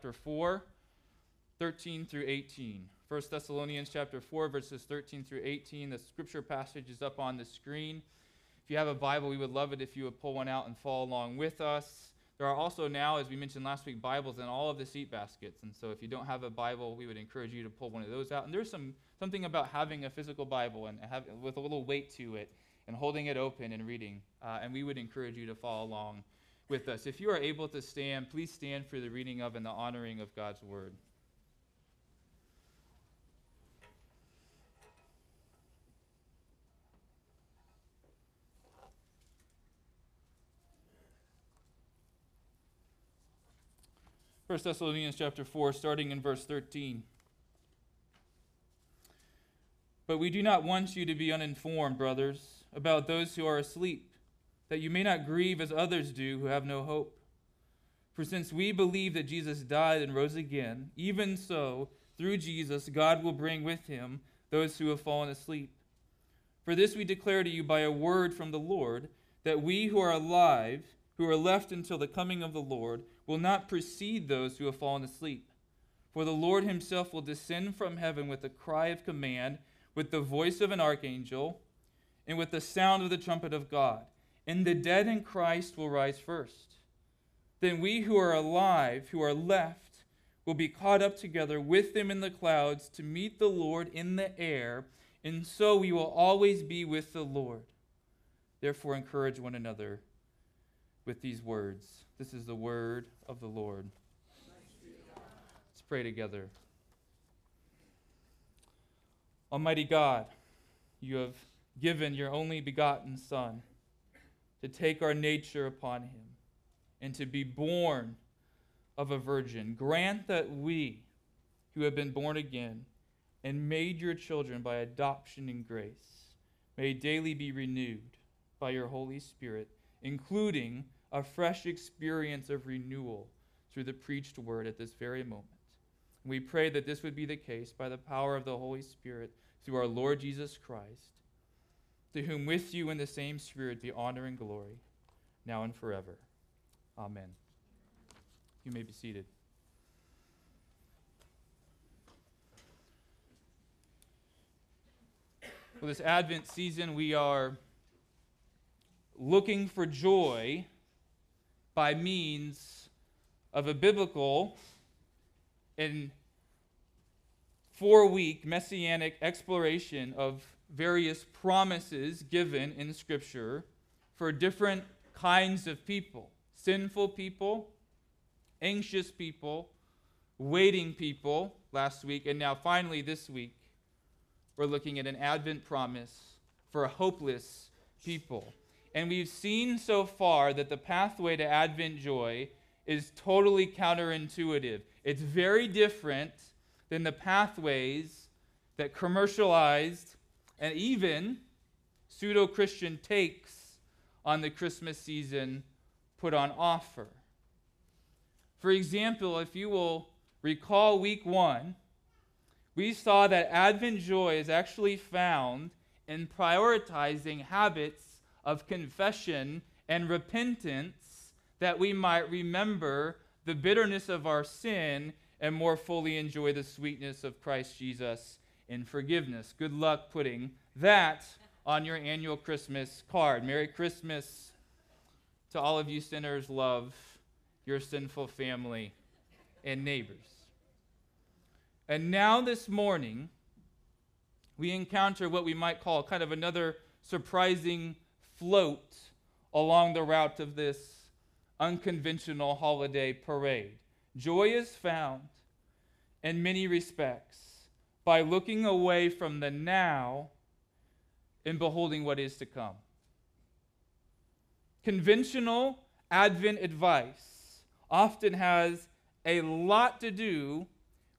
chapter 4, 13 through 18. 1 Thessalonians chapter 4, verses 13 through 18. The scripture passage is up on the screen. If you have a Bible, we would love it if you would pull one out and follow along with us. There are also now, as we mentioned last week, Bibles in all of the seat baskets. And so if you don't have a Bible, we would encourage you to pull one of those out. And there's something about having a physical Bible and with a little weight to it and holding it open and reading. And we would encourage you to follow along with us. If you are able to stand, please stand for the reading of and the honoring of God's word. First Thessalonians chapter 4, starting in verse 13. But we do not want you to be uninformed, brothers, about those who are asleep, that you may not grieve as others do who have no hope. For since we believe that Jesus died and rose again, even so, through Jesus, God will bring with him those who have fallen asleep. For this we declare to you by a word from the Lord, that we who are alive, who are left until the coming of the Lord, will not precede those who have fallen asleep. For the Lord himself will descend from heaven with a cry of command, with the voice of an archangel, and with the sound of the trumpet of God. And the dead in Christ will rise first. Then we who are alive, who are left, will be caught up together with them in the clouds to meet the Lord in the air, and so we will always be with the Lord. Therefore, encourage one another with these words. This is the word of the Lord. Let's pray together. Almighty God, you have given your only begotten Son to take our nature upon him and to be born of a virgin. Grant that we who have been born again and made your children by adoption and grace may daily be renewed by your Holy Spirit, including a fresh experience of renewal through the preached word at this very moment. We pray that this would be the case by the power of the Holy Spirit through our Lord Jesus Christ, to whom with you in the same Spirit be honor and glory, now and forever. Amen. You may be seated. Well, this Advent season, we are looking for joy by means of a biblical and 4-week messianic exploration of various promises given in Scripture for different kinds of people: sinful people, anxious people, waiting people last week, and now finally this week, we're looking at an Advent promise for hopeless people. And we've seen so far that the pathway to Advent joy is totally counterintuitive. It's very different than the pathways that commercialized and even pseudo-Christian takes on the Christmas season put on offer. For example, if you will recall week 1, we saw that Advent joy is actually found in prioritizing habits of confession and repentance, that we might remember the bitterness of our sin and more fully enjoy the sweetness of Christ Jesus in forgiveness. Good luck putting that on your annual Christmas card. Merry Christmas to all of you sinners. Love your sinful family and neighbors. And now this morning, we encounter what we might call kind of another surprising float along the route of this unconventional holiday parade. Joy is found in many respects by looking away from the now and beholding what is to come. Conventional Advent advice often has a lot to do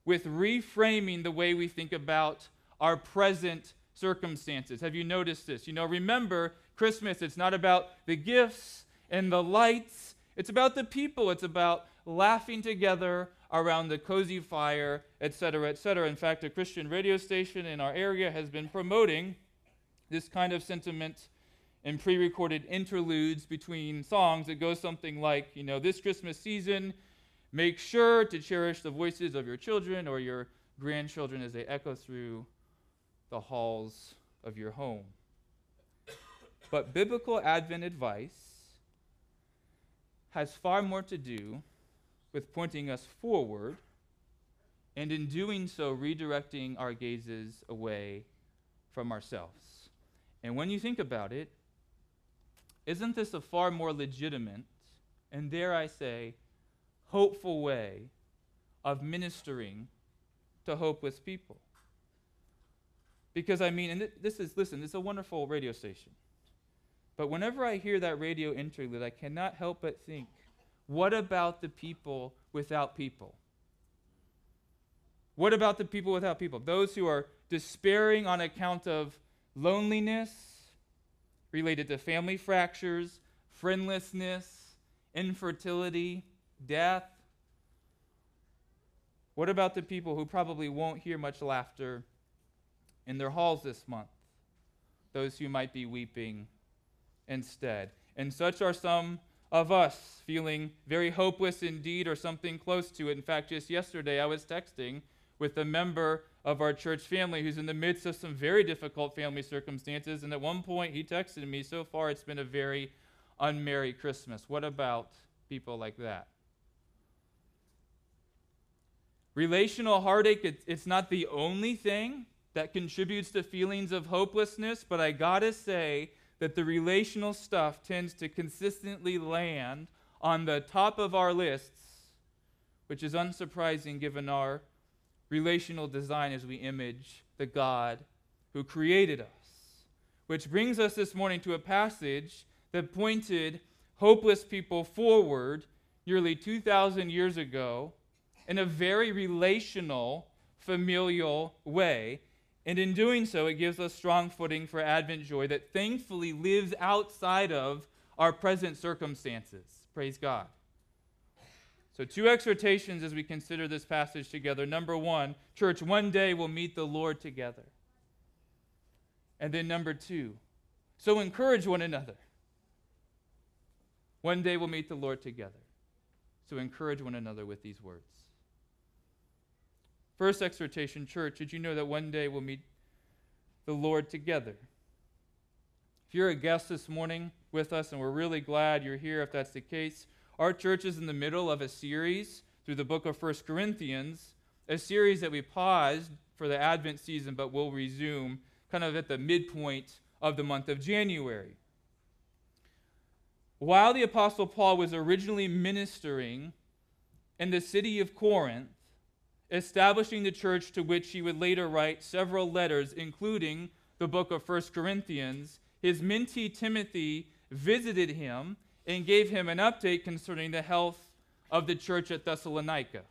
with reframing the way we think about our present circumstances. Have you noticed this? Remember, Christmas, it's not about the gifts and the lights. It's about the people. It's about laughing together around the cozy fire, etc., etc. In fact, a Christian radio station in our area has been promoting this kind of sentiment in pre-recorded interludes between songs that go something like, this Christmas season, Make sure to cherish the voices of your children or your grandchildren as they echo through the halls of your home. But biblical Advent advice has far more to do with pointing us forward, and in doing so, redirecting our gazes away from ourselves. And when you think about it, isn't this a far more legitimate, and dare I say, hopeful way of ministering to hopeless people? Because I mean, and this is a wonderful radio station, but whenever I hear that radio interlude, I cannot help but think, what about the people without people? What about the people without people? Those who are despairing on account of loneliness, related to family fractures, friendlessness, infertility, death. What about the people who probably won't hear much laughter in their halls this month? Those who might be weeping instead. And such are some of us, feeling very hopeless indeed or something close to it. In fact, just yesterday I was texting with a member of our church family who's in the midst of some very difficult family circumstances, and at one point he texted me, "So far it's been a very unmerry Christmas." What about people like that? Relational heartache, it's not the only thing that contributes to feelings of hopelessness, but I gotta say that the relational stuff tends to consistently land on the top of our lists, which is unsurprising given our relational design as we image the God who created us. Which brings us this morning to a passage that pointed hopeless people forward nearly 2,000 years ago in a very relational, familial way. And in doing so, it gives us strong footing for Advent joy that thankfully lives outside of our present circumstances. Praise God. So two exhortations as we consider this passage together. Number one, church, one day we'll meet the Lord together. And then number two, so encourage one another. One day we'll meet the Lord together. So encourage one another with these words. First exhortation, church, did you know that one day we'll meet the Lord together? If you're a guest this morning with us, and we're really glad you're here if that's the case, our church is in the middle of a series through the book of 1 Corinthians, a series that we paused for the Advent season, but we'll resume kind of at the midpoint of the month of January. While the Apostle Paul was originally ministering in the city of Corinth, establishing the church to which he would later write several letters, including the book of 1 Corinthians, his mentee Timothy visited him and gave him an update concerning the health of the church at Thessalonica.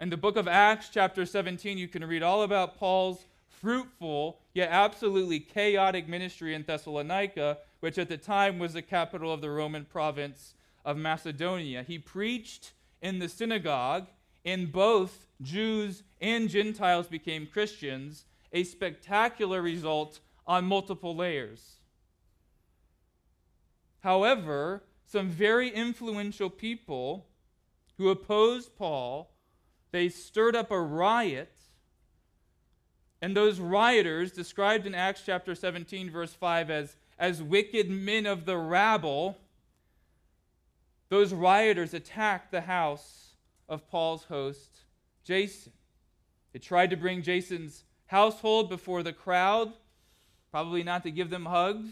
In the book of Acts, chapter 17, you can read all about Paul's fruitful, yet absolutely chaotic ministry in Thessalonica, which at the time was the capital of the Roman province of Macedonia. He preached in the synagogue, and both Jews and Gentiles became Christians, a spectacular result on multiple layers. However, some very influential people who opposed Paul, they stirred up a riot, and those rioters, described in Acts chapter 17, verse 5, as wicked men of the rabble, those rioters attacked the house of Paul's host, Jason. They tried to bring Jason's household before the crowd, probably not to give them hugs,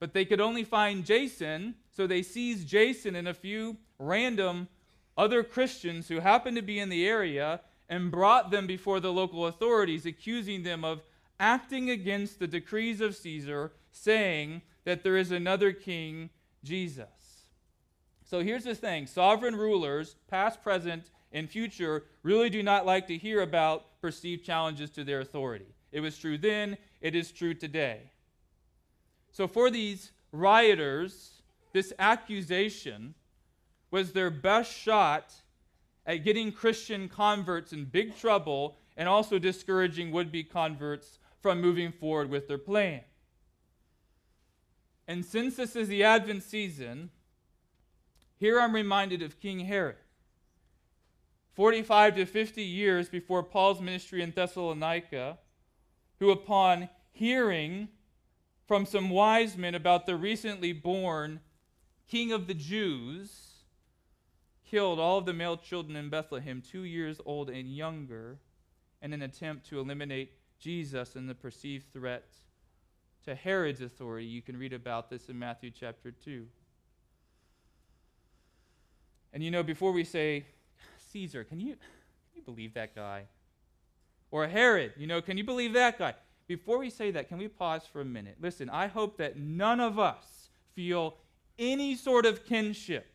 but they could only find Jason, so they seized Jason and a few random other Christians who happened to be in the area and brought them before the local authorities, accusing them of acting against the decrees of Caesar, saying that there is another king, Jesus. So here's the thing, sovereign rulers, past, present, and future, really do not like to hear about perceived challenges to their authority. It was true then, it is true today. So for these rioters, this accusation was their best shot at getting Christian converts in big trouble and also discouraging would-be converts from moving forward with their plan. And since this is the Advent season, Here I'm reminded of King Herod. 45 to 50 years before Paul's ministry in Thessalonica, who upon hearing from some wise men about the recently born King of the Jews, killed all of the male children in Bethlehem 2 years old and younger in an attempt to eliminate Jesus and the perceived threat to Herod's authority. You can read about this in Matthew chapter 2. And you know, before we say, Caesar, can you believe that guy? Or Herod, you know, can you believe that guy? Before we say that, can we pause for a minute? Listen, I hope that none of us feel any sort of kinship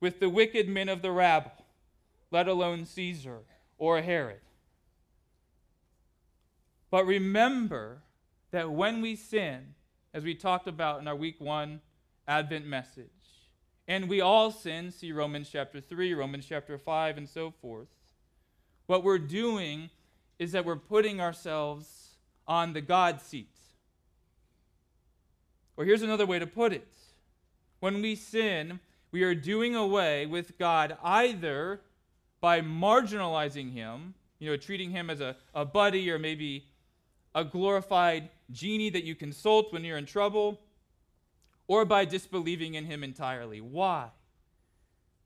with the wicked men of the rabble, let alone Caesar or Herod. But remember that when we sin, as we talked about in our week 1 Advent message, and we all sin, see Romans chapter 3, Romans chapter 5, and so forth, what we're doing is that we're putting ourselves on the God seat. Or here's another way to put it. When we sin, we are doing away with God either by marginalizing him, you know, treating him as a buddy or maybe a glorified genie that you consult when you're in trouble, or by disbelieving in him entirely. Why?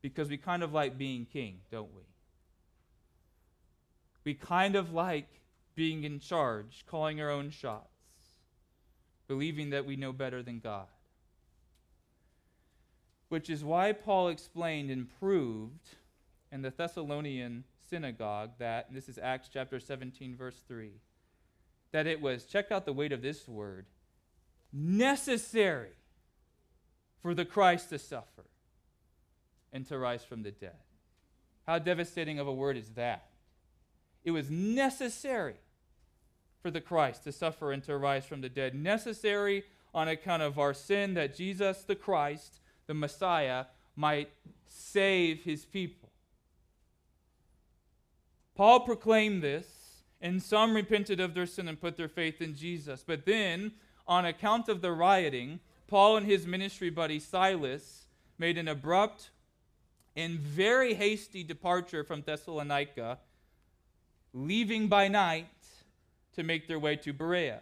Because we kind of like being king, don't we? We kind of like being in charge, calling our own shots, believing that we know better than God. Which is why Paul explained and proved in the Thessalonian synagogue that, and this is Acts chapter 17, verse 3, that it was, check out the weight of this word, necessary for the Christ to suffer and to rise from the dead. How devastating of a word is that? It was necessary for the Christ to suffer and to rise from the dead. Necessary on account of our sin that Jesus the Christ, the Messiah, might save his people. Paul proclaimed this, and some repented of their sin and put their faith in Jesus. But then, on account of the rioting, Paul and his ministry buddy Silas made an abrupt and very hasty departure from Thessalonica, leaving by night to make their way to Berea.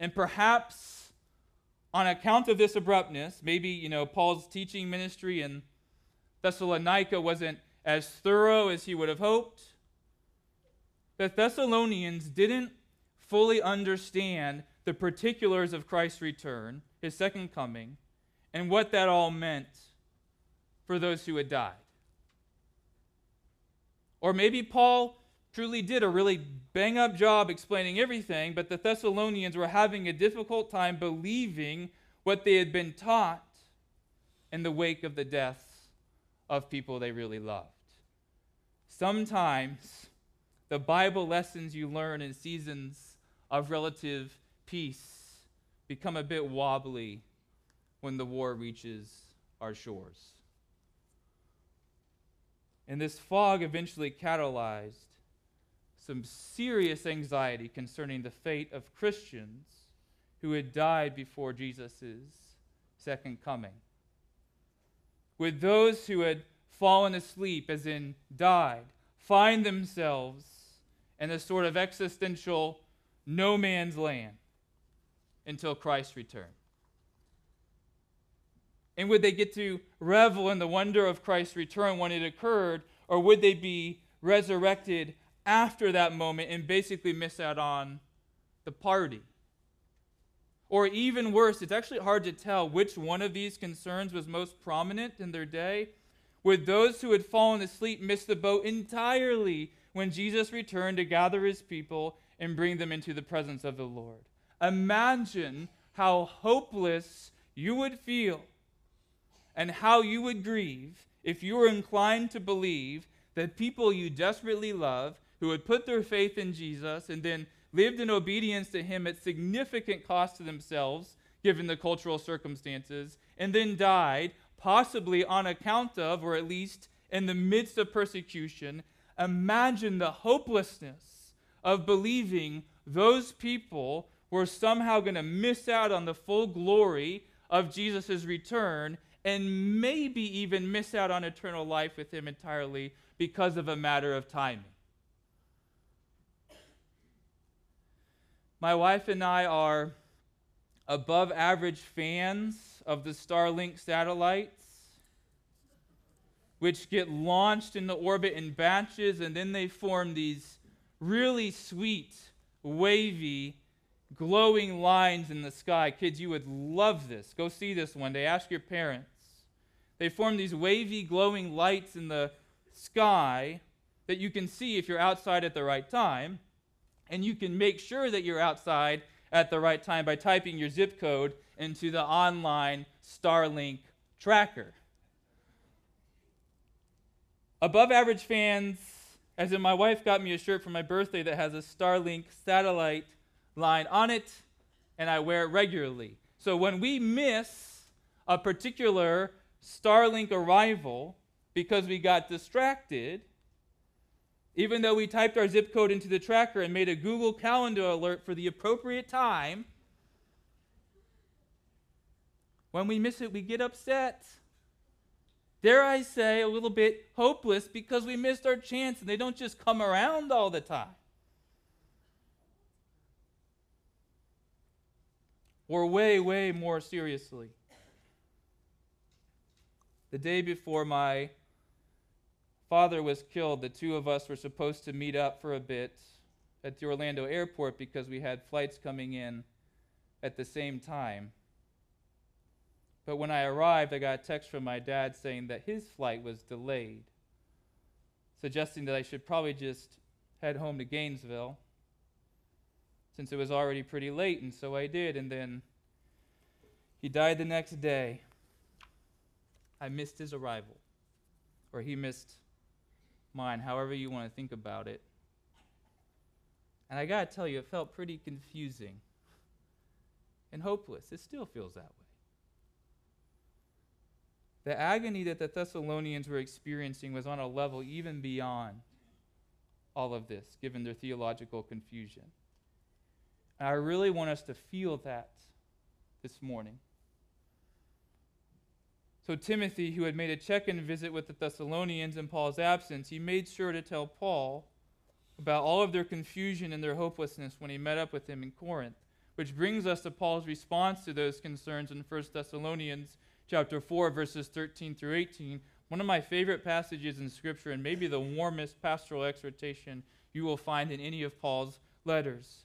And perhaps on account of this abruptness, maybe, you know, Paul's teaching ministry in Thessalonica wasn't as thorough as he would have hoped, the Thessalonians didn't fully understand the particulars of Christ's return, his second coming, and what that all meant for those who had died. Or maybe Paul truly did a really bang-up job explaining everything, but the Thessalonians were having a difficult time believing what they had been taught in the wake of the deaths of people they really loved. Sometimes the Bible lessons you learn in seasons of relative peace become a bit wobbly when the war reaches our shores. And this fog eventually catalyzed some serious anxiety concerning the fate of Christians who had died before Jesus' second coming. Would those who had fallen asleep, as in died, find themselves in a sort of existential no man's land until Christ's return? And would they get to revel in the wonder of Christ's return when it occurred, or would they be resurrected after that moment and basically miss out on the party? Or even worse, it's actually hard to tell which one of these concerns was most prominent in their day. Would those who had fallen asleep miss the boat entirely when Jesus returned to gather his people and bring them into the presence of the Lord? Imagine how hopeless you would feel and how you would grieve if you were inclined to believe that people you desperately love who had put their faith in Jesus and then lived in obedience to him at significant cost to themselves, given the cultural circumstances, and then died, possibly on account of, or at least in the midst of persecution. Imagine the hopelessness of believing those people were somehow going to miss out on the full glory of Jesus' return and maybe even miss out on eternal life with him entirely because of a matter of timing. My wife and I are above average fans of the Starlink satellites, which get launched into orbit in batches, and then they form these really sweet, wavy, glowing lines in the sky. Kids, you would love this. Go see this one day. Ask your parents. They form these wavy, glowing lights in the sky that you can see if you're outside at the right time. And you can make sure that you're outside at the right time by typing your zip code into the online Starlink tracker. Above average fans, as in my wife got me a shirt for my birthday that has a Starlink satellite line on it, and I wear it regularly. So when we miss a particular Starlink arrival because we got distracted, even though we typed our zip code into the tracker and made a Google Calendar alert for the appropriate time, when we miss it, we get upset. Dare I say, a little bit hopeless, because we missed our chance, and they don't just come around all the time. Or way, way more seriously, the day before my father was killed, the two of us were supposed to meet up for a bit at the Orlando airport because we had flights coming in at the same time. But when I arrived, I got a text from my dad saying that his flight was delayed, suggesting that I should probably just head home to Gainesville since it was already pretty late, and so I did, and then he died the next day. I missed his arrival, or he missed mine, however you want to think about it. And I got to tell you, it felt pretty confusing and hopeless. It still feels that way. The agony that the Thessalonians were experiencing was on a level even beyond all of this, given their theological confusion. And I really want us to feel that this morning. So Timothy, who had made a check-in visit with the Thessalonians in Paul's absence, he made sure to tell Paul about all of their confusion and their hopelessness when he met up with him in Corinth, which brings us to Paul's response to those concerns in 1 Thessalonians chapter 4, verses 13 through 18, one of my favorite passages in Scripture and maybe the warmest pastoral exhortation you will find in any of Paul's letters.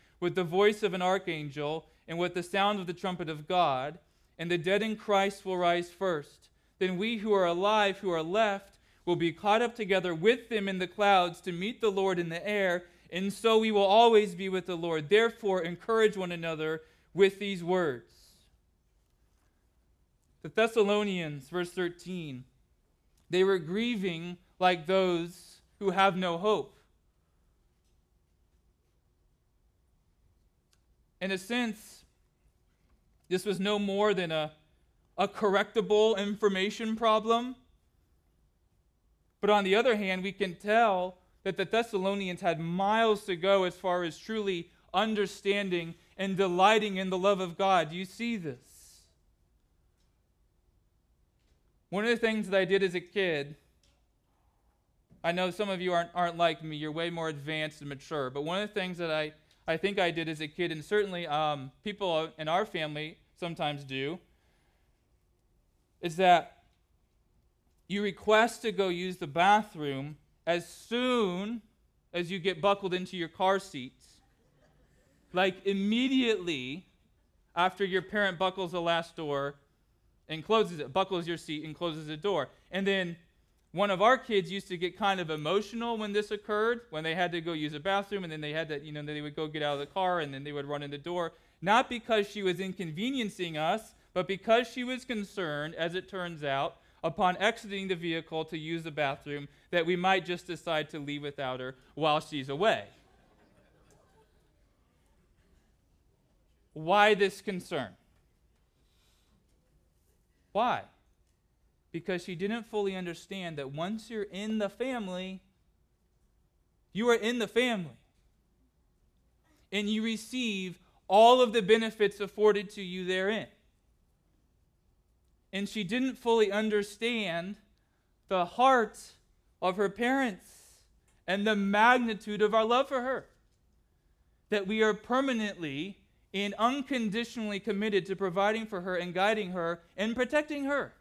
with the voice of an archangel, and with the sound of the trumpet of God, and the dead in Christ will rise first. Then we who are alive, who are left, will be caught up together with them in the clouds to meet the Lord in the air, and so we will always be with the Lord. Therefore, encourage one another with these words. The Thessalonians, verse 13, they were grieving like those who have no hope. In a sense, this was no more than a correctable information problem. But on the other hand, we can tell that the Thessalonians had miles to go as far as truly understanding and delighting in the love of God. You see this. One of the things that I did as a kid, I know some of you aren't like me, you're way more advanced and mature, but one of the things that I think I did as a kid, and certainly people in our family sometimes do, is that you request to go use the bathroom as soon as you get buckled into your car seats. Like immediately after your parent buckles the last door and closes it, buckles your seat and closes the door. And then one of our kids used to get kind of emotional when this occurred, when they had to go use a bathroom, and then they had to, they would go get out of the car, and then they would run in the door, not because she was inconveniencing us, but because she was concerned, as it turns out, upon exiting the vehicle to use the bathroom that we might just decide to leave without her while she's away. Why this concern? Why? Because she didn't fully understand that once you're in the family, you are in the family. And you receive all of the benefits afforded to you therein. And she didn't fully understand the heart of her parents and the magnitude of our love for her. That we are permanently and unconditionally committed to providing for her and guiding her and protecting her.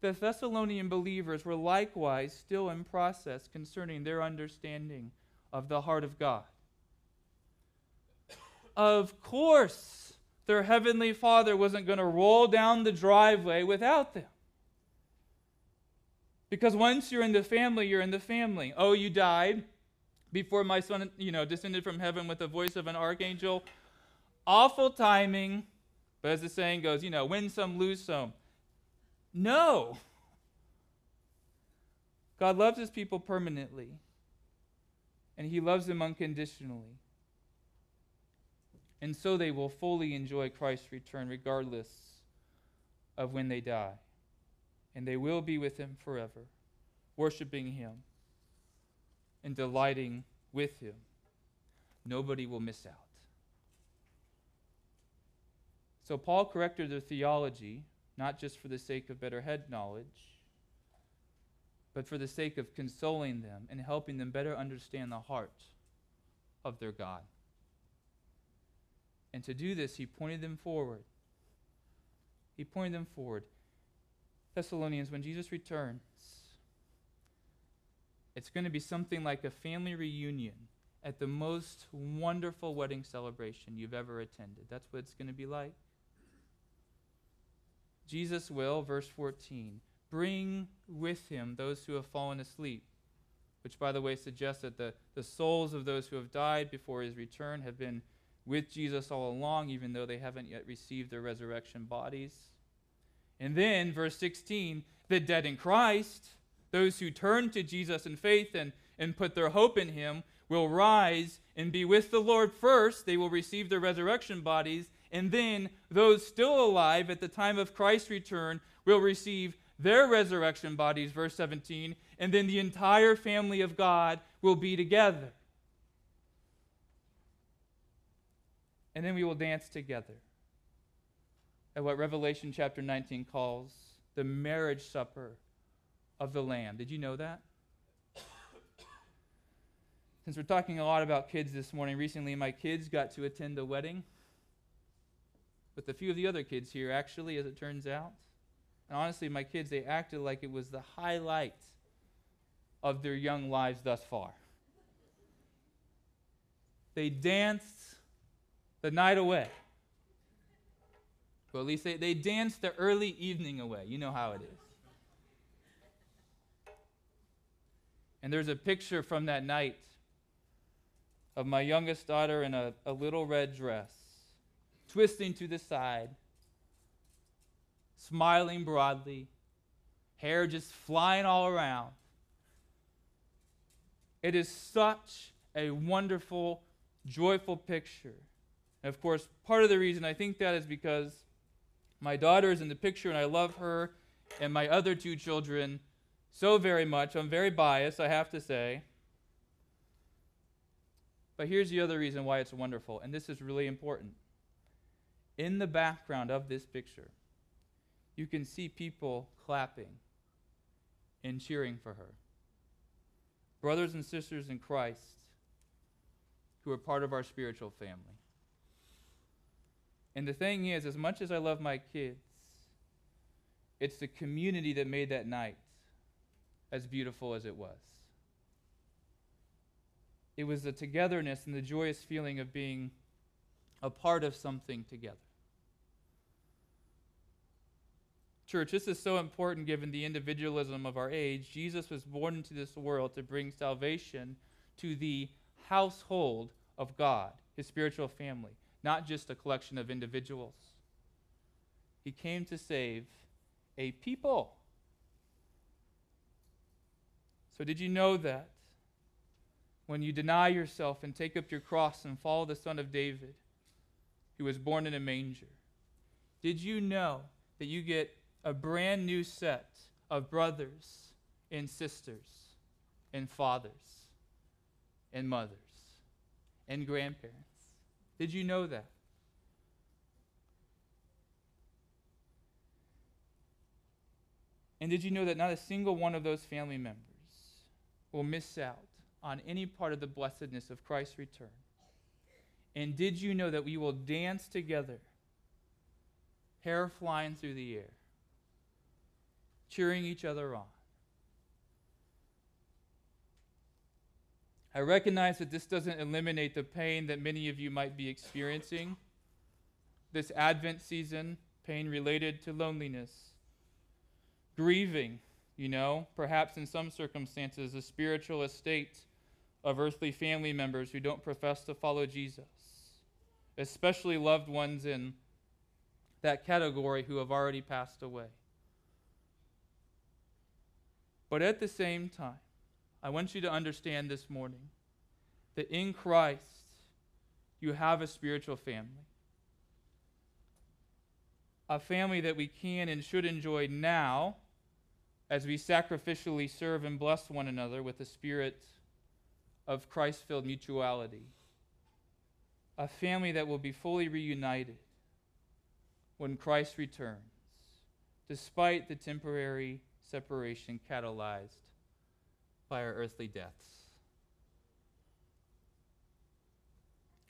The Thessalonian believers were likewise still in process concerning their understanding of the heart of God. Of course, their heavenly Father wasn't going to roll down the driveway without them. Because once you're in the family, you're in the family. Oh, you died before my son, descended from heaven with the voice of an archangel. Awful timing. But as the saying goes, win some, lose some. No. God loves his people permanently, and he loves them unconditionally. And so they will fully enjoy Christ's return regardless of when they die. And they will be with him forever, worshiping him and delighting with him. Nobody will miss out. So Paul corrected their theology, not just for the sake of better head knowledge, but for the sake of consoling them and helping them better understand the heart of their God. And to do this, he pointed them forward. He pointed them forward. Thessalonians, when Jesus returns, it's going to be something like a family reunion at the most wonderful wedding celebration you've ever attended. That's what it's going to be like. Jesus will, verse 14, bring with him those who have fallen asleep, which, by the way, suggests that the souls of those who have died before his return have been with Jesus all along, even though they haven't yet received their resurrection bodies. And then, verse 16, the dead in Christ, those who turn to Jesus in faith and put their hope in him, will rise and be with the Lord first. They will receive their resurrection bodies. And then those still alive at the time of Christ's return will receive their resurrection bodies, verse 17, and then the entire family of God will be together. And then we will dance together at what Revelation chapter 19 calls the marriage supper of the Lamb. Did you know that? Since we're talking a lot about kids this morning, recently my kids got to attend a wedding with a few of the other kids here, actually, as it turns out. And honestly, my kids, they acted like it was the highlight of their young lives thus far. They danced the night away. Well, at least they danced the early evening away. You know how it is. And there's a picture from that night of my youngest daughter in a little red dress, twisting to the side, smiling broadly, hair just flying all around. It is such a wonderful, joyful picture. And of course, part of the reason I think that is because my daughter is in the picture and I love her and my other two children so very much. I'm very biased, I have to say. But here's the other reason why it's wonderful, and this is really important. In the background of this picture, you can see people clapping and cheering for her. Brothers and sisters in Christ who are part of our spiritual family. And the thing is, as much as I love my kids, it's the community that made that night as beautiful as it was. It was the togetherness and the joyous feeling of being a part of something together. Church, this is so important given the individualism of our age. Jesus was born into this world to bring salvation to the household of God, his spiritual family, not just a collection of individuals. He came to save a people. So did you know that when you deny yourself and take up your cross and follow the Son of David, who was born in a manger, did you know that you get a brand new set of brothers and sisters and fathers and mothers and grandparents? Did you know that? And did you know that not a single one of those family members will miss out on any part of the blessedness of Christ's return? And did you know that we will dance together, hair flying through the air, cheering each other on? I recognize that this doesn't eliminate the pain that many of you might be experiencing this Advent season, pain related to loneliness, grieving, perhaps in some circumstances, the spiritual estate of earthly family members who don't profess to follow Jesus, especially loved ones in that category who have already passed away. But at the same time, I want you to understand this morning that in Christ, you have a spiritual family. A family that we can and should enjoy now as we sacrificially serve and bless one another with a spirit of Christ-filled mutuality. A family that will be fully reunited when Christ returns, despite the temporary separation catalyzed by our earthly deaths.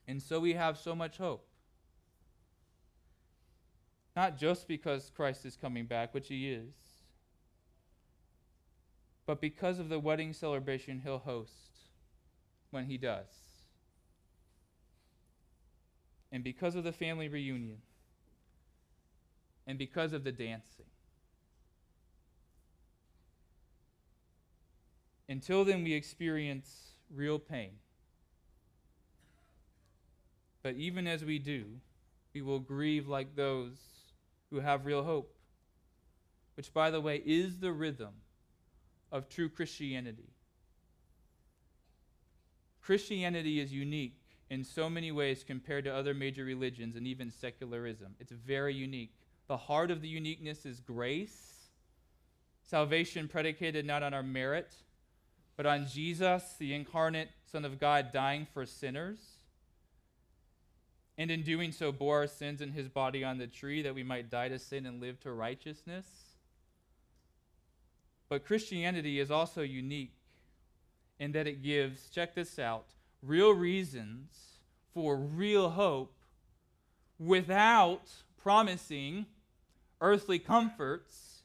And so we have so much hope. Not just because Christ is coming back, which he is, but because of the wedding celebration he'll host when he does. And because of the family reunion. And because of the dancing. Until then, we experience real pain. But even as we do, we will grieve like those who have real hope, which, by the way, is the rhythm of true Christianity. Christianity is unique in so many ways compared to other major religions and even secularism. It's very unique. The heart of the uniqueness is grace, salvation predicated not on our merit, but on Jesus, the incarnate Son of God, dying for sinners, and in doing so bore our sins in his body on the tree that we might die to sin and live to righteousness. But Christianity is also unique in that it gives, check this out, real reasons for real hope without promising earthly comforts,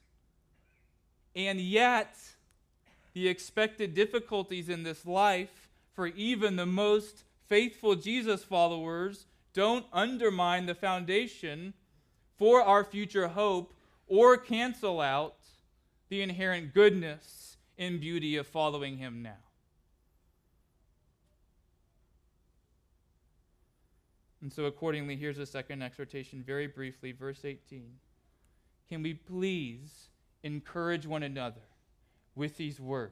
and yet the expected difficulties in this life for even the most faithful Jesus followers don't undermine the foundation for our future hope or cancel out the inherent goodness and beauty of following him now. And so accordingly, here's a second exhortation, very briefly, verse 18. Can we please encourage one another with these words?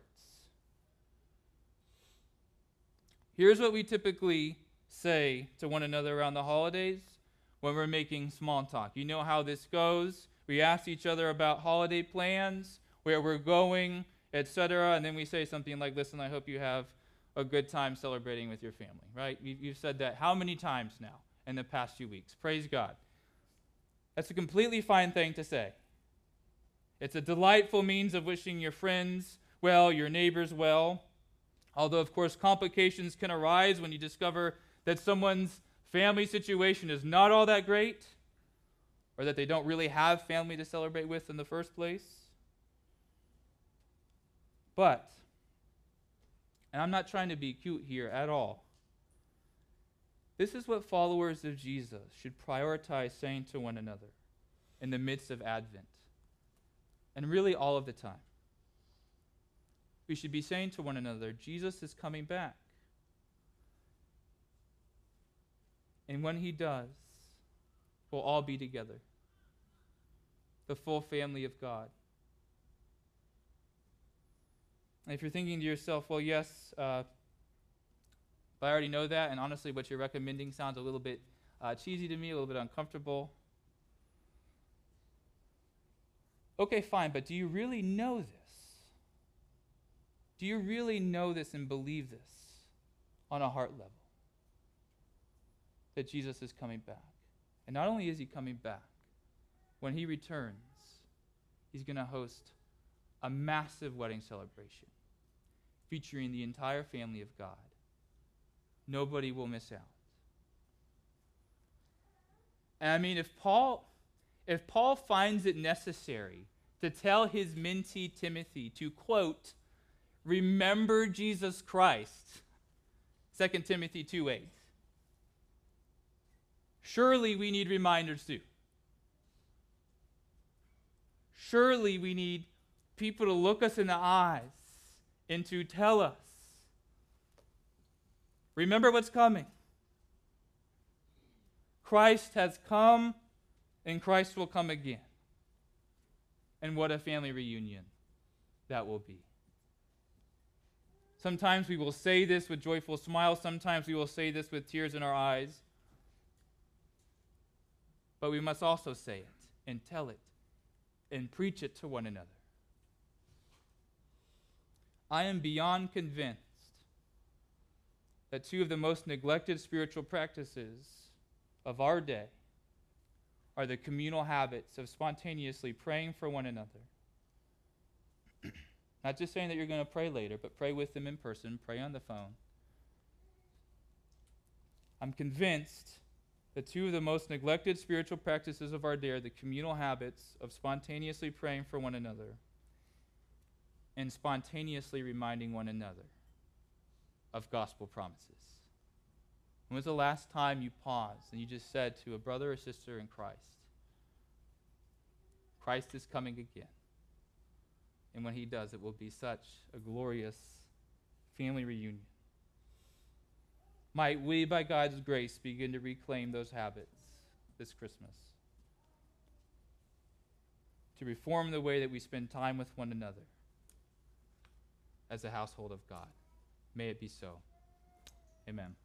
Here's what we typically say to one another around the holidays when we're making small talk. You know how this goes. We ask each other about holiday plans, where we're going, etc., and then we say something like, listen, I hope you have a good time celebrating with your family, right? You've said that how many times now in the past few weeks? Praise God. That's a completely fine thing to say. It's a delightful means of wishing your friends well, your neighbors well, although, of course, complications can arise when you discover that someone's family situation is not all that great, or that they don't really have family to celebrate with in the first place. But, and I'm not trying to be cute here at all, this is what followers of Jesus should prioritize saying to one another in the midst of Advent, and really all of the time. We should be saying to one another, Jesus is coming back. And when he does, we'll all be together. the full family of God. And if you're thinking to yourself, well, yes, but I already know that, and honestly what you're recommending sounds a little bit cheesy to me, a little bit uncomfortable. Okay, fine, but do you really know this? Do you really know this and believe this on a heart level? That Jesus is coming back. And not only is he coming back, when he returns, he's going to host a massive wedding celebration featuring the entire family of God. Nobody will miss out. And I mean, if Paul finds it necessary to tell his mentee Timothy to, quote, remember Jesus Christ, 2 Timothy 2:8, surely we need reminders too. Surely we need people to look us in the eyes and to tell us, remember what's coming. Christ has come, and Christ will come again. And what a family reunion that will be. Sometimes we will say this with joyful smiles. Sometimes we will say this with tears in our eyes. But we must also say it and tell it and preach it to one another. I am beyond convinced that two of the most neglected spiritual practices of our day are the communal habits of spontaneously praying for one another. Not just saying that you're going to pray later, but pray with them in person, pray on the phone. I'm convinced that two of the most neglected spiritual practices of our day are the communal habits of spontaneously praying for one another and spontaneously reminding one another of gospel promises. When was the last time you paused and you just said to a brother or sister in Christ, Christ is coming again. And when he does, it will be such a glorious family reunion. Might we, by God's grace, begin to reclaim those habits this Christmas. To reform the way that we spend time with one another as a household of God. May it be so. Amen.